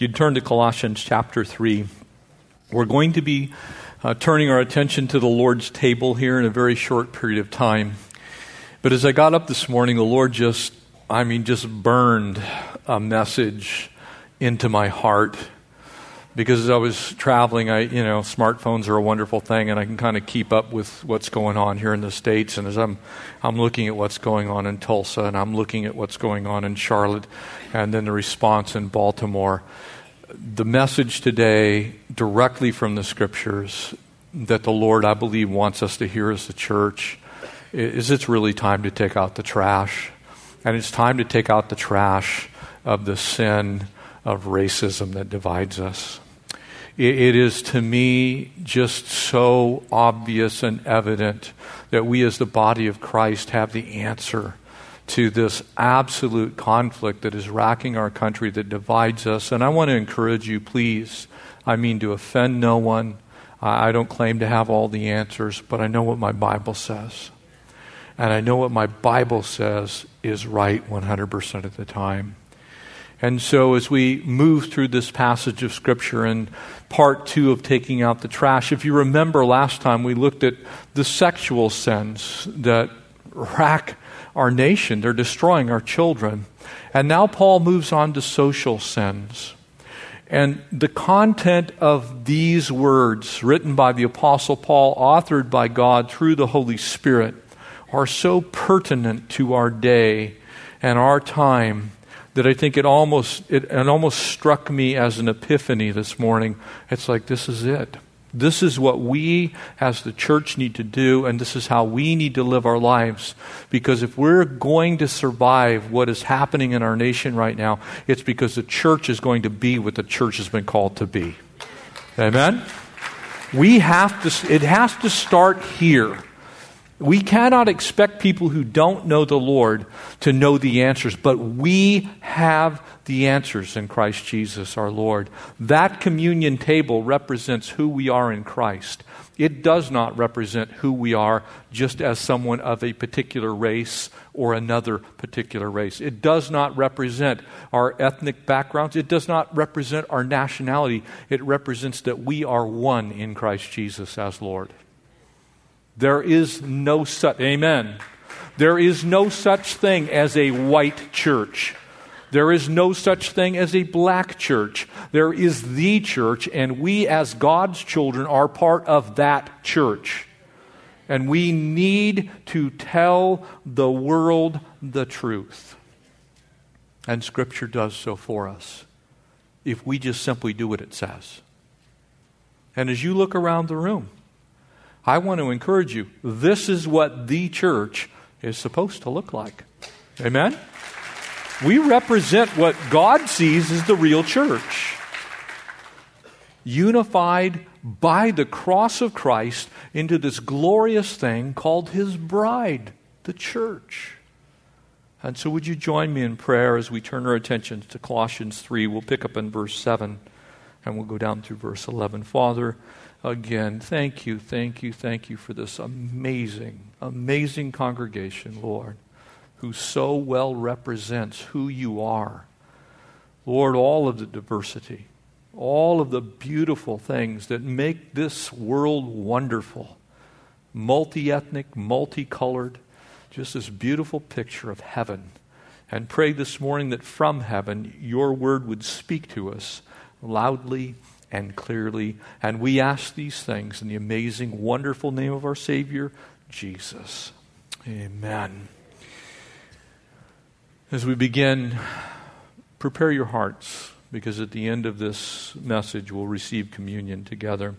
If you'd turn to Colossians chapter 3, we're going to be turning our attention to the Lord's table here in a very short period of time. But as I got up this morning, the Lord just burned a message into my heart. Because as I was traveling, smartphones are a wonderful thing, and I can kind of keep up with what's going on here in the States. And as I'm looking at what's going on in Tulsa, and I'm looking at what's going on in Charlotte, and then the response in Baltimore, the message today directly from the Scriptures that the Lord, I believe, wants us to hear as the church is it's really time to take out the trash. And it's time to take out the trash of the sin of racism that divides us. It is to me just so obvious and evident that we as the body of Christ have the answer to this absolute conflict that is racking our country, that divides us. And I want to encourage you, please, to offend no one. I don't claim to have all the answers, but I know what my Bible says. And I know what my Bible says is right 100% of the time. And so as we move through this passage of Scripture and part two of taking out the trash, if you remember last time we looked at the sexual sins that rack our nation, they're destroying our children. And now Paul moves on to social sins. And the content of these words written by the Apostle Paul, authored by God through the Holy Spirit, are so pertinent to our day and our time that I think it almost struck me as an epiphany this morning. It's like, this is it. This is what we as the church need to do, and this is how we need to live our lives. Because if we're going to survive what is happening in our nation right now, it's because the church is going to be what the church has been called to be. Amen? It has to start here. We cannot expect people who don't know the Lord to know the answers, but we have the answers in Christ Jesus our Lord. That communion table represents who we are in Christ. It does not represent who we are just as someone of a particular race or another particular race. It does not represent our ethnic backgrounds. It does not represent our nationality. It represents that we are one in Christ Jesus as Lord. There is no such, amen. There is no such thing as a white church. There is no such thing as a black church. There is the church, and we as God's children are part of that church. And we need to tell the world the truth. And Scripture does so for us if we just simply do what it says. And as you look around the room, I want to encourage you, this is what the church is supposed to look like. Amen? We represent what God sees as the real church. Unified by the cross of Christ into this glorious thing called His bride, the church. And so would you join me in prayer as we turn our attention to Colossians 3. We'll pick up in verse 7 and we'll go down through verse 11. Father, again, thank you for this amazing, amazing congregation, Lord, who so well represents who you are. Lord, all of the diversity, all of the beautiful things that make this world wonderful, multi-ethnic, multicolored, just this beautiful picture of heaven. And pray this morning that from heaven, your word would speak to us loudly and clearly, and we ask these things in the amazing, wonderful name of our Savior, Jesus. Amen. As we begin, prepare your hearts, because at the end of this message, we'll receive communion together.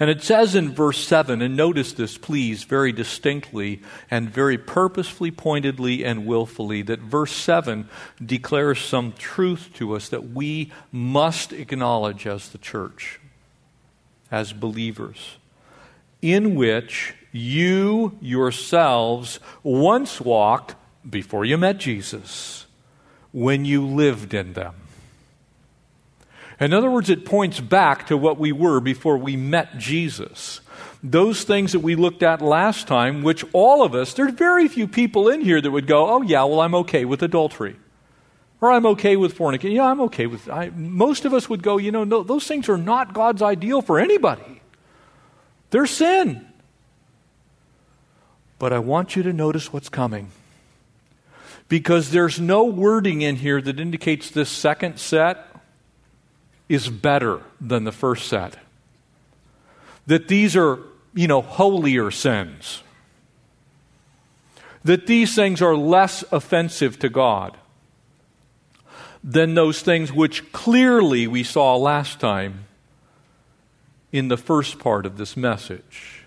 And it says in verse 7, and notice this, please, very distinctly and very purposefully, pointedly, and willfully, that verse 7 declares some truth to us that we must acknowledge as the church, as believers, in which you yourselves once walked before you met Jesus, when you lived in them. In other words, it points back to what we were before we met Jesus. Those things that we looked at last time, which all of us, there are very few people in here that would go, oh yeah, well, I'm okay with adultery. Or I'm okay with fornication. Yeah, I'm okay with it. Most of us would go, you know, no, those things are not God's ideal for anybody. They're sin. But I want you to notice what's coming. Because there's no wording in here that indicates this second set is better than the first set. That these are, you know, holier sins. That these things are less offensive to God than those things which clearly we saw last time in the first part of this message.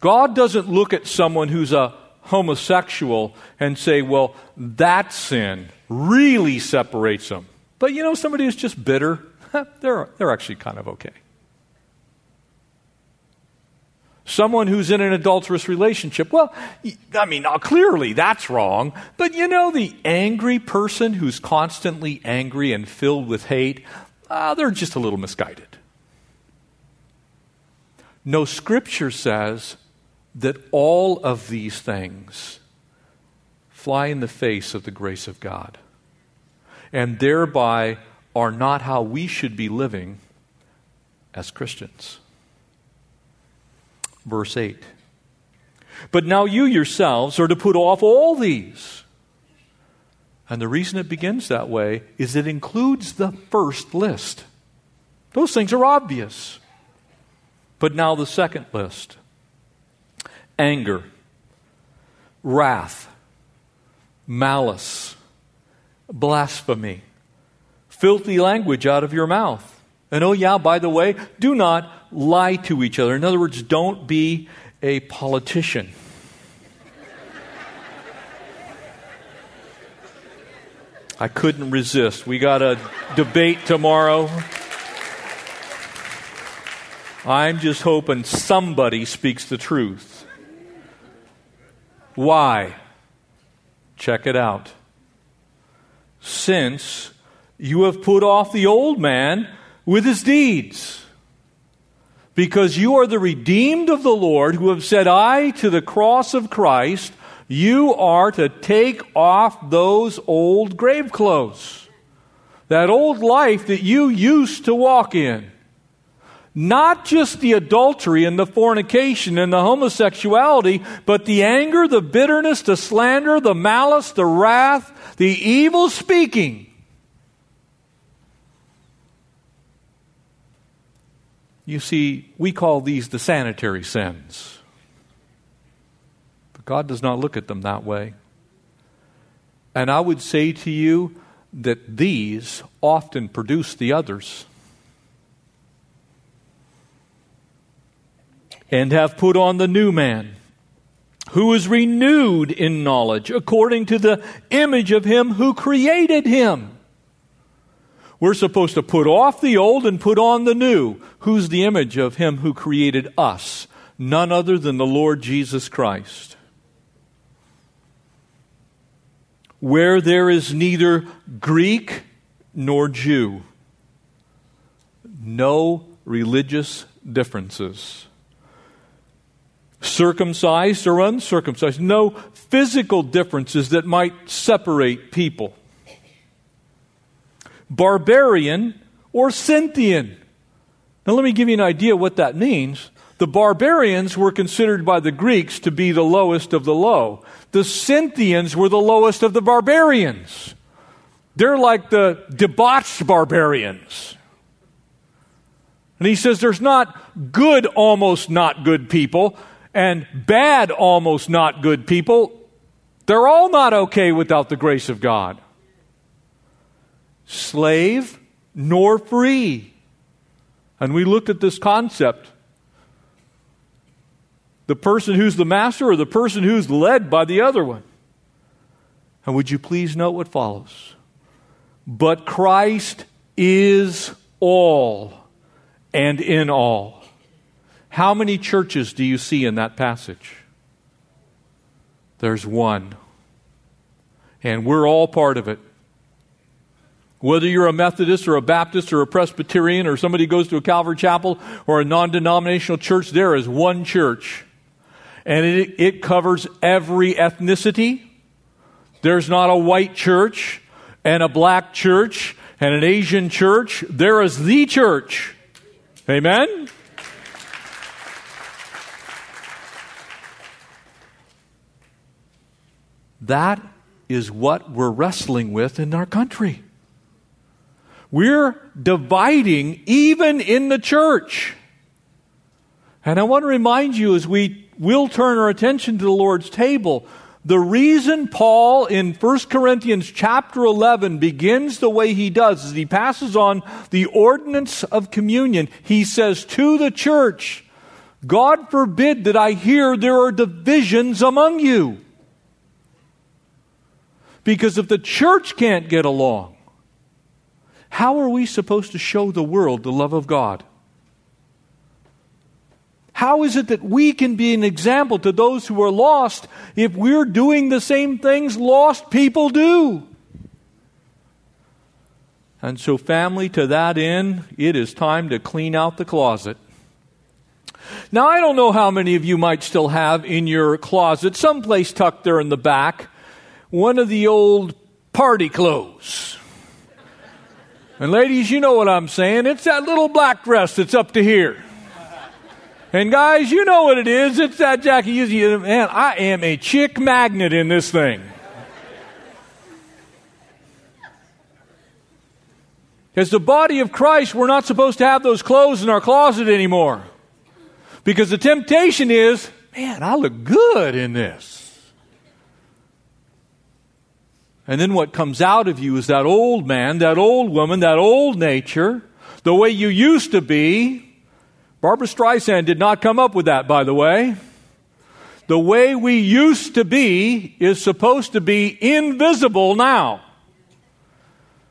God doesn't look at someone who's a homosexual and say, well, that sin really separates them. But you know, somebody who's just bitter, they're actually kind of okay. Someone who's in an adulterous relationship, well, I mean, clearly that's wrong. But you know, the angry person who's constantly angry and filled with hate, they're just a little misguided. No, Scripture says that all of these things fly in the face of the grace of God, and thereby are not how we should be living as Christians. Verse 8. But now you yourselves are to put off all these. And the reason it begins that way is it includes the first list. Those things are obvious. But now the second list. Anger, wrath, malice, blasphemy, filthy language out of your mouth. And oh yeah, by the way, do not lie to each other. In other words, don't be a politician. I couldn't resist. We got a debate tomorrow. I'm just hoping somebody speaks the truth. Why? Check it out. Since you have put off the old man with his deeds, because you are the redeemed of the Lord, who have said aye to the cross of Christ, you are to take off those old grave clothes, that old life that you used to walk in. Not just the adultery and the fornication and the homosexuality, but the anger, the bitterness, the slander, the malice, the wrath, the evil speaking. You see, we call these the sanitary sins. But God does not look at them that way. And I would say to you that these often produce the others. And have put on the new man, who is renewed in knowledge according to the image of him who created him. We're supposed to put off the old and put on the new. Who's the image of him who created us? None other than the Lord Jesus Christ. Where there is neither Greek nor Jew, no religious differences. Circumcised or uncircumcised, no physical differences that might separate people. Barbarian or Scythian. Now let me give you an idea what that means. The barbarians were considered by the Greeks to be the lowest of the low. The Scythians were the lowest of the barbarians. They're like the debauched barbarians. And he says there's not good, almost not good people, and bad, almost not good people. They're all not okay without the grace of God. Slave nor free. And we looked at this concept. The person who's the master or the person who's led by the other one. And would you please note what follows? But Christ is all and in all. How many churches do you see in that passage? There's one. And we're all part of it. Whether you're a Methodist or a Baptist or a Presbyterian or somebody goes to a Calvary Chapel or a non-denominational church, there is one church. And it covers every ethnicity, There's not a white church and a black church and an Asian church. There is the church. Amen? That is what we're wrestling with in our country. We're dividing even in the church. And I want to remind you, as we will turn our attention to the Lord's table, the reason Paul in 1 Corinthians chapter 11 begins the way he does is he passes on the ordinance of communion. He says to the church, God forbid that I hear there are divisions among you. Because if the church can't get along, how are we supposed to show the world the love of God? How is it that we can be an example to those who are lost if we're doing the same things lost people do? And so, family, to that end, it is time to clean out the closet. Now, I don't know how many of you might still have in your closet, someplace tucked there in the back, one of the old party clothes. And ladies, you know what I'm saying. It's that little black dress that's up to here. And guys, you know what it is. It's that jacket. Man, I am a chick magnet in this thing. As the body of Christ, we're not supposed to have those clothes in our closet anymore. Because the temptation is, man, I look good in this. And then what comes out of you is that old man, that old woman, that old nature, the way you used to be. Barbra Streisand did not come up with that, by the way. The way we used to be is supposed to be invisible now.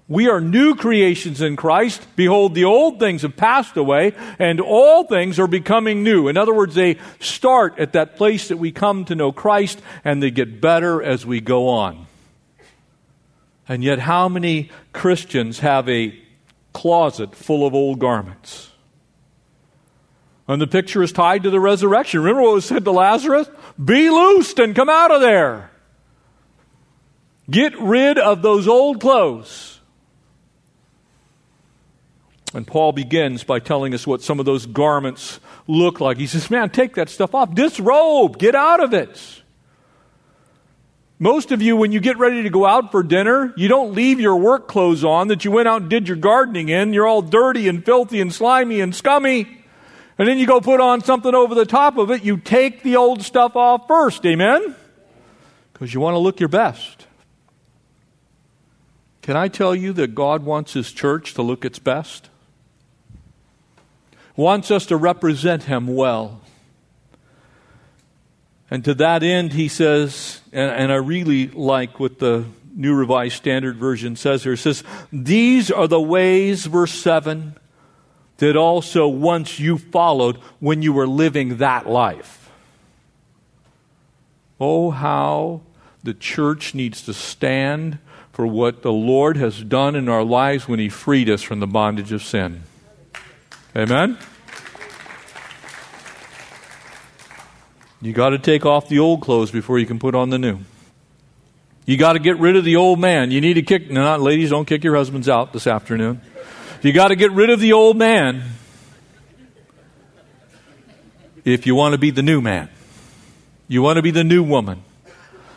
We are new creations in Christ. Behold, the old things have passed away, and all things are becoming new. In other words, they start at that place that we come to know Christ, and they get better as we go on. And yet, how many Christians have a closet full of old garments? And the picture is tied to the resurrection. Remember what was said to Lazarus? Be loosed and come out of there. Get rid of those old clothes. And Paul begins by telling us what some of those garments look like. He says, man, take that stuff off. Disrobe. Get out of it. Most of you, when you get ready to go out for dinner, you don't leave your work clothes on that you went out and did your gardening in. You're all dirty and filthy and slimy and scummy. And then you go put on something over the top of it. You take the old stuff off first, amen? Because you want to look your best. Can I tell you that God wants His church to look its best? Wants us to represent Him well. And to that end, he says, and I really like what the New Revised Standard Version says here. It says, these are the ways, verse 7, that also once you followed when you were living that life. Oh, how the church needs to stand for what the Lord has done in our lives when He freed us from the bondage of sin. Amen? You got to take off the old clothes before you can put on the new. You got to get rid of the old man. You need to kick... No, ladies, don't kick your husbands out this afternoon. You got to get rid of the old man if you want to be the new man. You want to be the new woman.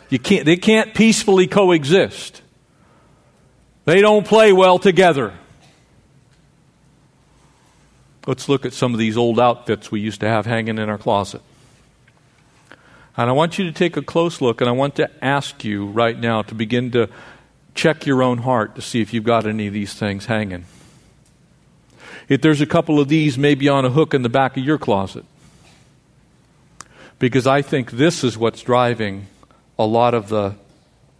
They can't peacefully coexist. They don't play well together. Let's look at some of these old outfits we used to have hanging in our closet. And I want you to take a close look, and I want to ask you right now to begin to check your own heart to see if you've got any of these things hanging. If there's a couple of these maybe on a hook in the back of your closet. Because I think this is what's driving a lot of the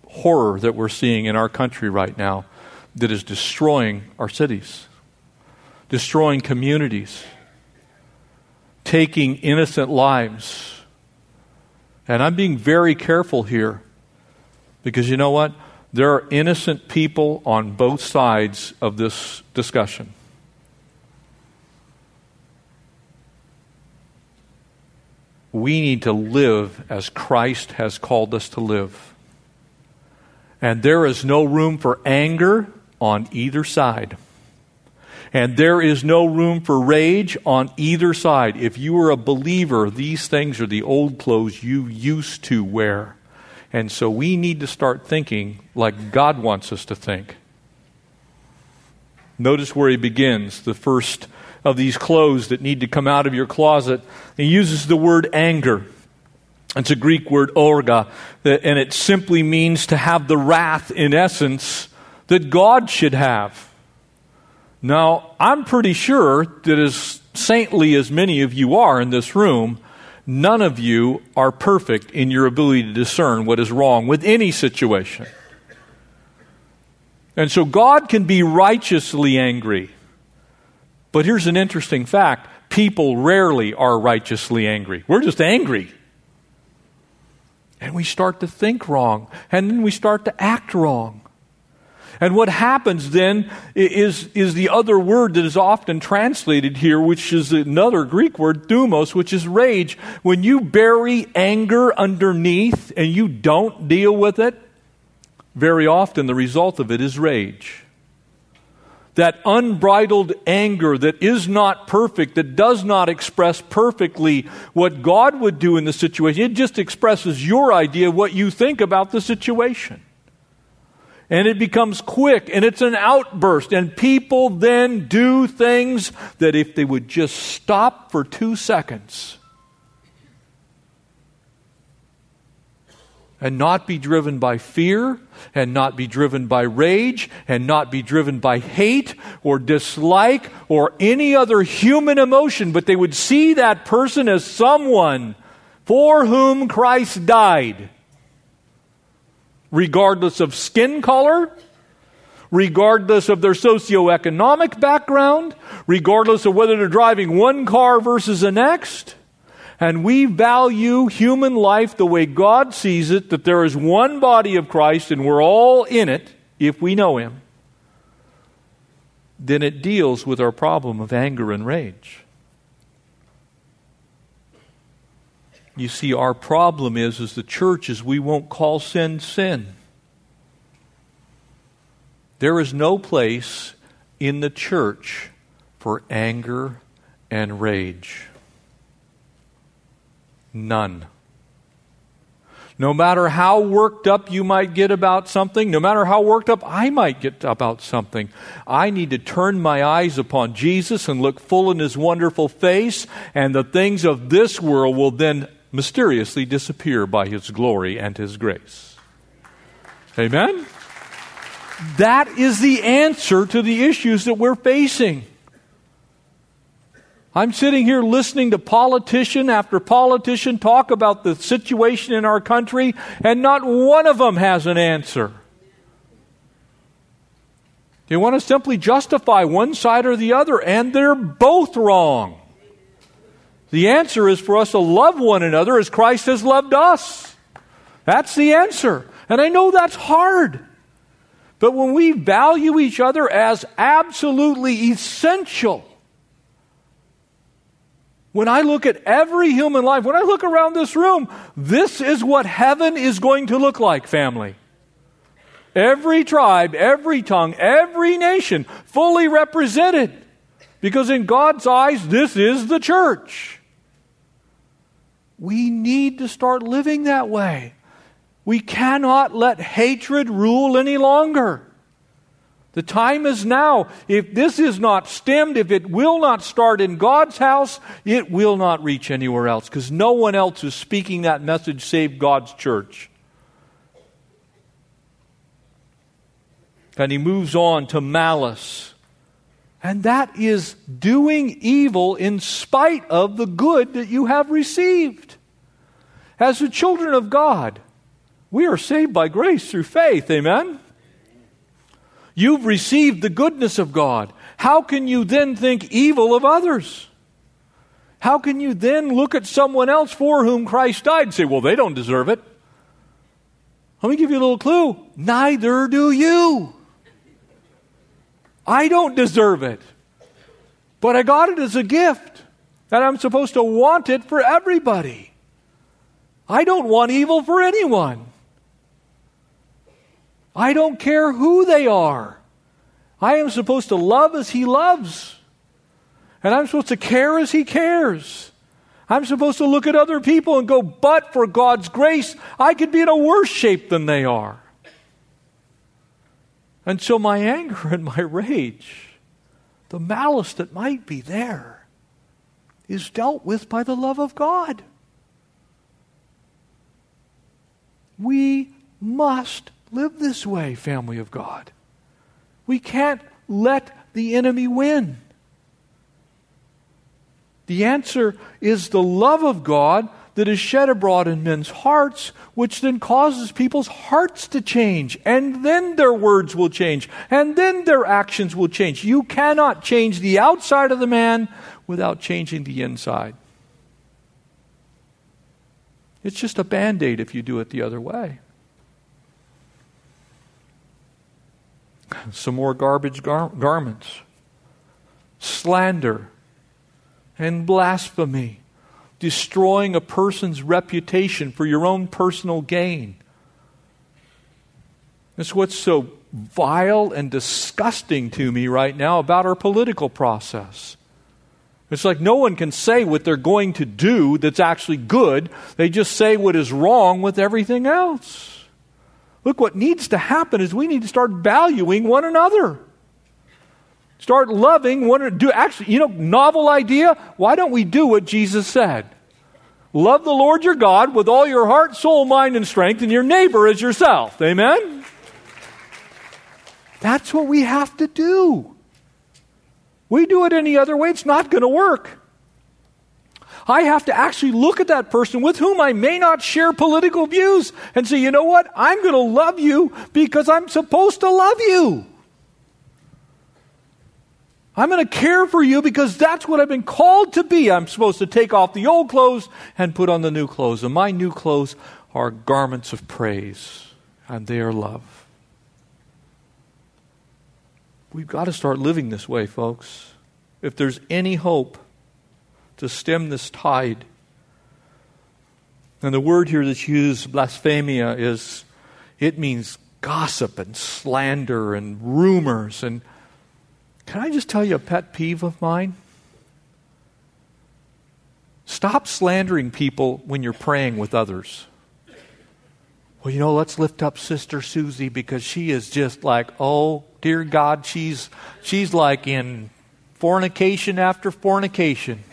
horror that we're seeing in our country right now that is destroying our cities, destroying communities, taking innocent lives. And I'm being very careful here because you know what? There are innocent people on both sides of this discussion. We need to live as Christ has called us to live. And there is no room for anger on either side. And there is no room for rage on either side. If you are a believer, these things are the old clothes you used to wear. And so we need to start thinking like God wants us to think. Notice where he begins, the first of these clothes that need to come out of your closet. He uses the word anger. It's a Greek word, orga, and it simply means to have the wrath, in essence, that God should have. Now, I'm pretty sure that as saintly as many of you are in this room, none of you are perfect in your ability to discern what is wrong with any situation. And so God can be righteously angry. But here's an interesting fact. People rarely are righteously angry. We're just angry. And we start to think wrong. And then we start to act wrong. And what happens then is the other word that is often translated here, which is another Greek word, thumos, which is rage. When you bury anger underneath and you don't deal with it, very often the result of it is rage. That unbridled anger that is not perfect, that does not express perfectly what God would do in the situation. It just expresses your idea of what you think about the situation. And it becomes quick, and it's an outburst. And people then do things that if they would just stop for 2 seconds and not be driven by fear, and not be driven by rage, and not be driven by hate, or dislike, or any other human emotion, but they would see that person as someone for whom Christ died. Regardless of skin color, regardless of their socioeconomic background, regardless of whether they're driving one car versus the next. And we value human life the way God sees it, that there is one body of Christ and we're all in it if we know Him. Then it deals with our problem of anger and rage. You see, our problem is, as the church, is we won't call sin, sin. There is no place in the church for anger and rage. None. No matter how worked up you might get about something, no matter how worked up I might get about something, I need to turn my eyes upon Jesus and look full in His wonderful face, and the things of this world will then mysteriously disappear by His glory and His grace. Amen? That is the answer to the issues that we're facing. I'm sitting here listening to politician after politician talk about the situation in our country, and not one of them has an answer. They want to simply justify one side or the other, and they're both wrong. The answer is for us to love one another as Christ has loved us. That's the answer. And I know that's hard. But when we value each other as absolutely essential, when I look at every human life, when I look around this room, this is what heaven is going to look like, family. Every tribe, every tongue, every nation fully represented. Because in God's eyes, this is the church. We need to start living that way. We cannot let hatred rule any longer. The time is now. If this is not stemmed, if it will not start in God's house, it will not reach anywhere else, because no one else is speaking that message save God's church. And he moves on to malice. And that is doing evil in spite of the good that you have received. As the children of God, we are saved by grace through faith. Amen? You've received the goodness of God. How can you then think evil of others? How can you then look at someone else for whom Christ died and say, well, they don't deserve it? Let me give you a little clue. Neither do you. I don't deserve it. But I got it as a gift. And I'm supposed to want it for everybody. I don't want evil for anyone. I don't care who they are. I am supposed to love as He loves. And I'm supposed to care as He cares. I'm supposed to look at other people and go, but for God's grace, I could be in a worse shape than they are. And so my anger and my rage, the malice that might be there, is dealt with by the love of God. We must live this way, family of God. We can't let the enemy win. The answer is the love of God that is shed abroad in men's hearts, which then causes people's hearts to change, and then their words will change, and then their actions will change. You cannot change the outside of the man without changing the inside. It's just a Band-Aid if you do it the other way. Some more garbage garments. Slander and blasphemy, destroying a person's reputation for your own personal gain. That's what's so vile and disgusting to me right now about our political process. It's like no one can say what they're going to do that's actually good. They just say what is wrong with everything else. Look, what needs to happen is we need to start valuing one another. Start loving one another. Novel idea? Why don't we do what Jesus said? Love the Lord your God with all your heart, soul, mind, and strength, and your neighbor as yourself. Amen? That's what we have to do. We do it any other way, it's not going to work. I have to actually look at that person with whom I may not share political views and say, you know what? I'm going to love you because I'm supposed to love you. I'm going to care for you because that's what I've been called to be. I'm supposed to take off the old clothes and put on the new clothes. And my new clothes are garments of praise, and they are love. We've got to start living this way, folks. If there's any hope to stem this tide. And the word here that's used, blasphemia, it means gossip and slander and rumors and can I just tell you a pet peeve of mine? Stop slandering people when you're praying with others. Well, let's lift up Sister Susie because she is just like, oh, dear God, she's like in fornication after fornication.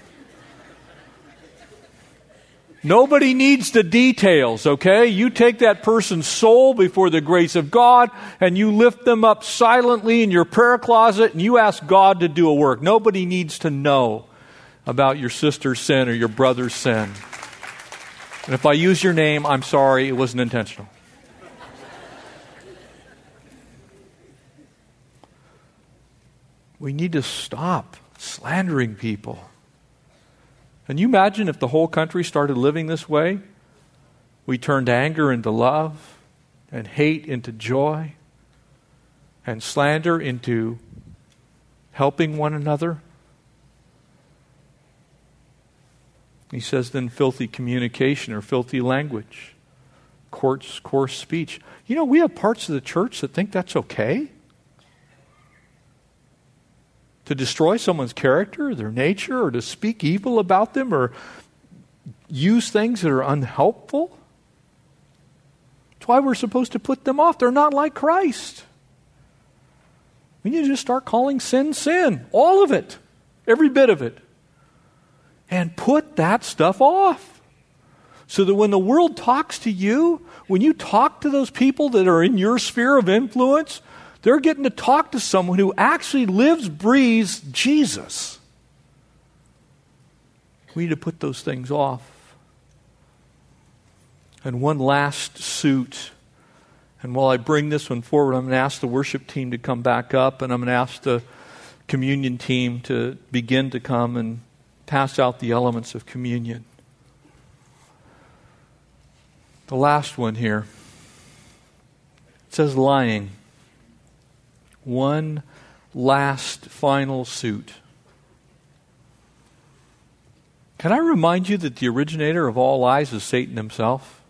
Nobody needs the details, okay? You take that person's soul before the grace of God and you lift them up silently in your prayer closet and you ask God to do a work. Nobody needs to know about your sister's sin or your brother's sin. And if I use your name, I'm sorry, it wasn't intentional. We need to stop slandering people. Can you imagine if the whole country started living this way? We turned anger into love and hate into joy and slander into helping one another. He says then filthy communication or filthy language, coarse speech. We have parts of the church that think that's okay. To destroy someone's character, their nature, or to speak evil about them, or use things that are unhelpful. That's why we're supposed to put them off. They're not like Christ. We need to just start calling sin. All of it. Every bit of it. And put that stuff off. So that when the world talks to you, when you talk to those people that are in your sphere of influence, they're getting to talk to someone who actually lives, breathes Jesus. We need to put those things off. And one last suit. And while I bring this one forward, I'm going to ask the worship team to come back up, and I'm going to ask the communion team to begin to come and pass out the elements of communion. The last one here. It says lying. One last final suit. Can I remind you that the originator of all lies is Satan himself?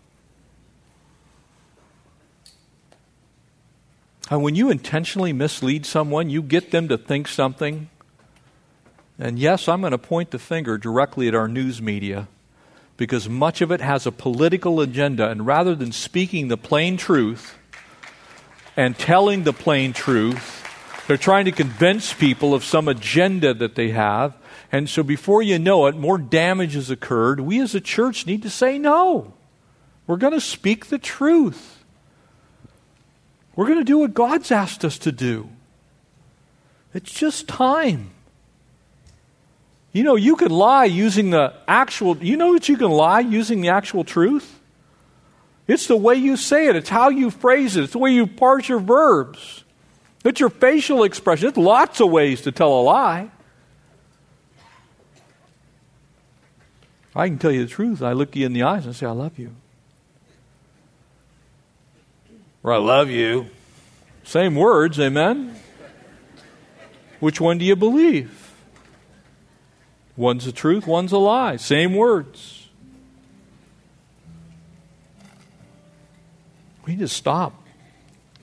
How when you intentionally mislead someone, you get them to think something. And yes, I'm going to point the finger directly at our news media, because much of it has a political agenda, and rather than speaking the plain truth and telling the plain truth, they're trying to convince people of some agenda that they have. And so before you know it, more damage has occurred. We as a church need to say no. We're going to speak the truth. We're going to do what God's asked us to do. It's just time. You know, you can lie using the actual... You know that you can lie using the actual truth? It's the way you say it. It's how you phrase it. It's the way you parse your verbs. It's your facial expression. There's lots of ways to tell a lie. I can tell you the truth. I look you in the eyes and say, I love you. Or I love you. Same words, amen? Which one do you believe? One's the truth, one's a lie. Same words. We need to stop.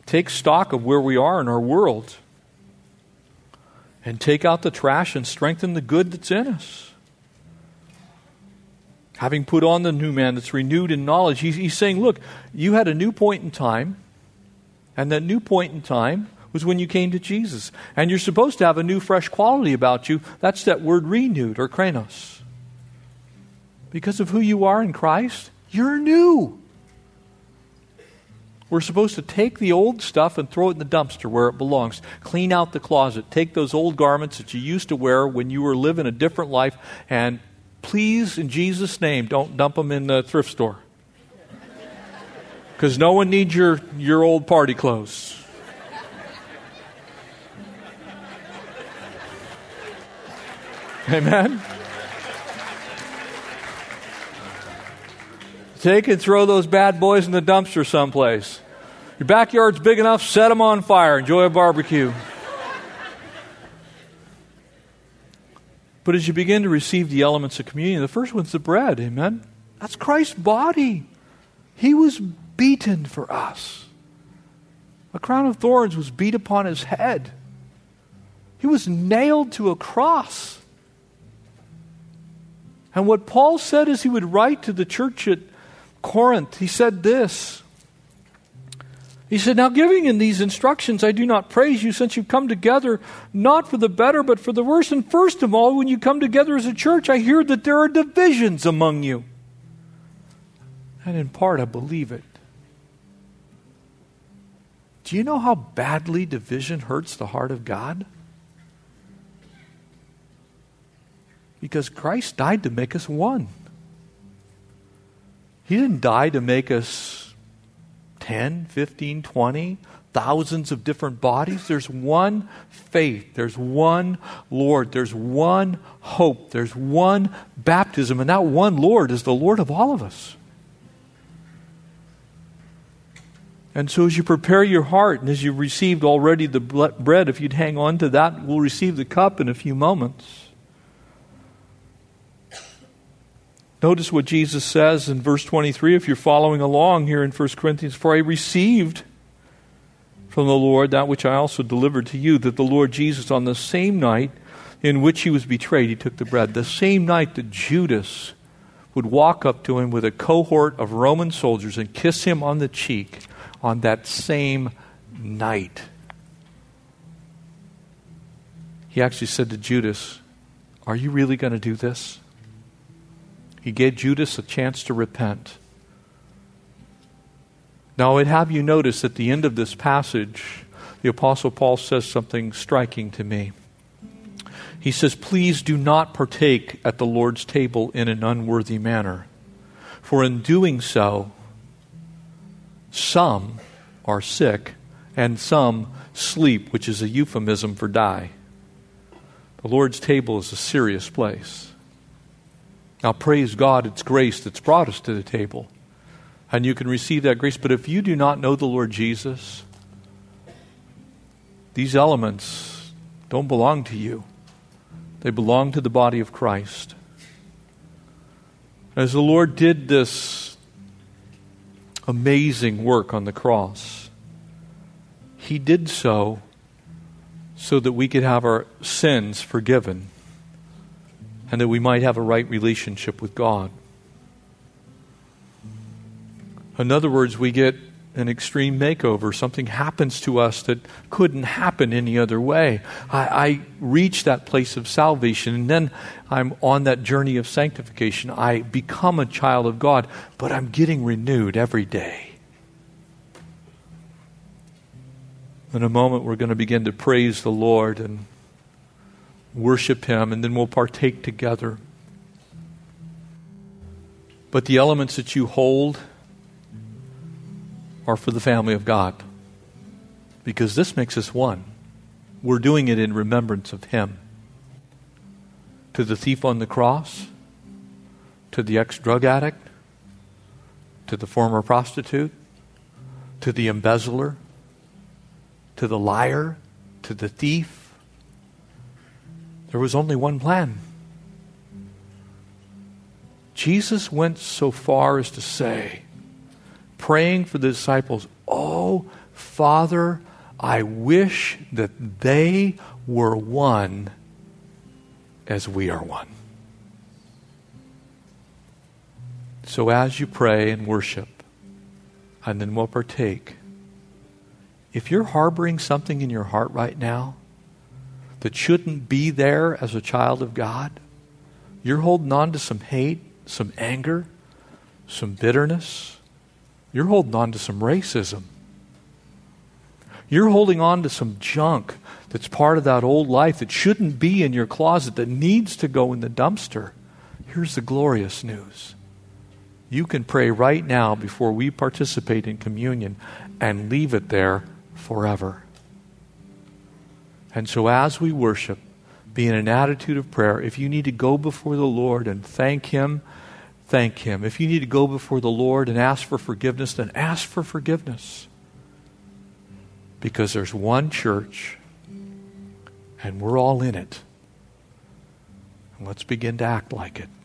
Take stock of where we are in our world. And take out the trash and strengthen the good that's in us. Having put on the new man that's renewed in knowledge, he's saying, look, you had a new point in time. And that new point in time was when you came to Jesus. And you're supposed to have a new, fresh quality about you. That's that word renewed, or kranos. Because of who you are in Christ, you're new. We're supposed to take the old stuff and throw it in the dumpster where it belongs. Clean out the closet. Take those old garments that you used to wear when you were living a different life, and please, in Jesus' name, don't dump them in the thrift store. Because no one needs your old party clothes. Amen? Take and throw those bad boys in the dumpster someplace. Your backyard's big enough, set them on fire. Enjoy a barbecue. But as you begin to receive the elements of communion, the first one's the bread, amen? That's Christ's body. He was beaten for us. A crown of thorns was beat upon his head. He was nailed to a cross. And what Paul said as he would write to the church at Corinth, he said this. He said, now giving in these instructions, I do not praise you, since you've come together, not for the better, but for the worse. And first of all, when you come together as a church, I hear that there are divisions among you. And in part, I believe it. Do you know how badly division hurts the heart of God? Because Christ died to make us one. He didn't die to make us 10, 15, 20, thousands of different bodies. There's one faith. There's one Lord. There's one hope. There's one baptism. And that one Lord is the Lord of all of us. And so as you prepare your heart, and as you've received already the bread, if you'd hang on to that, we'll receive the cup in a few moments. Notice what Jesus says in verse 23, if you're following along here in 1 Corinthians, for I received from the Lord that which I also delivered to you, that the Lord Jesus on the same night in which he was betrayed, he took the bread. The same night that Judas would walk up to him with a cohort of Roman soldiers and kiss him on the cheek, on that same night, he actually said to Judas, are you really going to do this? He gave Judas a chance to repent. Now, I'd have you notice at the end of this passage, the Apostle Paul says something striking to me. He says, please do not partake at the Lord's table in an unworthy manner, for in doing so, some are sick and some sleep, which is a euphemism for die. The Lord's table is a serious place. Now, praise God, it's grace that's brought us to the table. And you can receive that grace. But if you do not know the Lord Jesus, these elements don't belong to you. They belong to the body of Christ. As the Lord did this amazing work on the cross, He did so that we could have our sins forgiven and that we might have a right relationship with God. In other words, we get an extreme makeover. Something happens to us that couldn't happen any other way. I reach that place of salvation, and then I'm on that journey of sanctification. I become a child of God, but I'm getting renewed every day. In a moment, we're going to begin to praise the Lord and worship Him, and then we'll partake together. But the elements that you hold are for the family of God, because this makes us one. We're doing it in remembrance of Him. To the thief on the cross, to the ex-drug addict, to the former prostitute, to the embezzler, to the liar, to the thief, there was only one plan. Jesus went so far as to say, praying for the disciples, "Oh, Father, I wish that they were one as we are one." So as you pray and worship, and then we'll partake, if you're harboring something in your heart right now that shouldn't be there as a child of God, you're holding on to some hate, some anger, some bitterness. You're holding on to some racism. You're holding on to some junk that's part of that old life that shouldn't be in your closet, that needs to go in the dumpster. Here's the glorious news. You can pray right now before we participate in communion and leave it there forever. And so as we worship, be in an attitude of prayer. If you need to go before the Lord and thank Him, thank Him. If you need to go before the Lord and ask for forgiveness, then ask for forgiveness. Because there's one church, and we're all in it. And let's begin to act like it.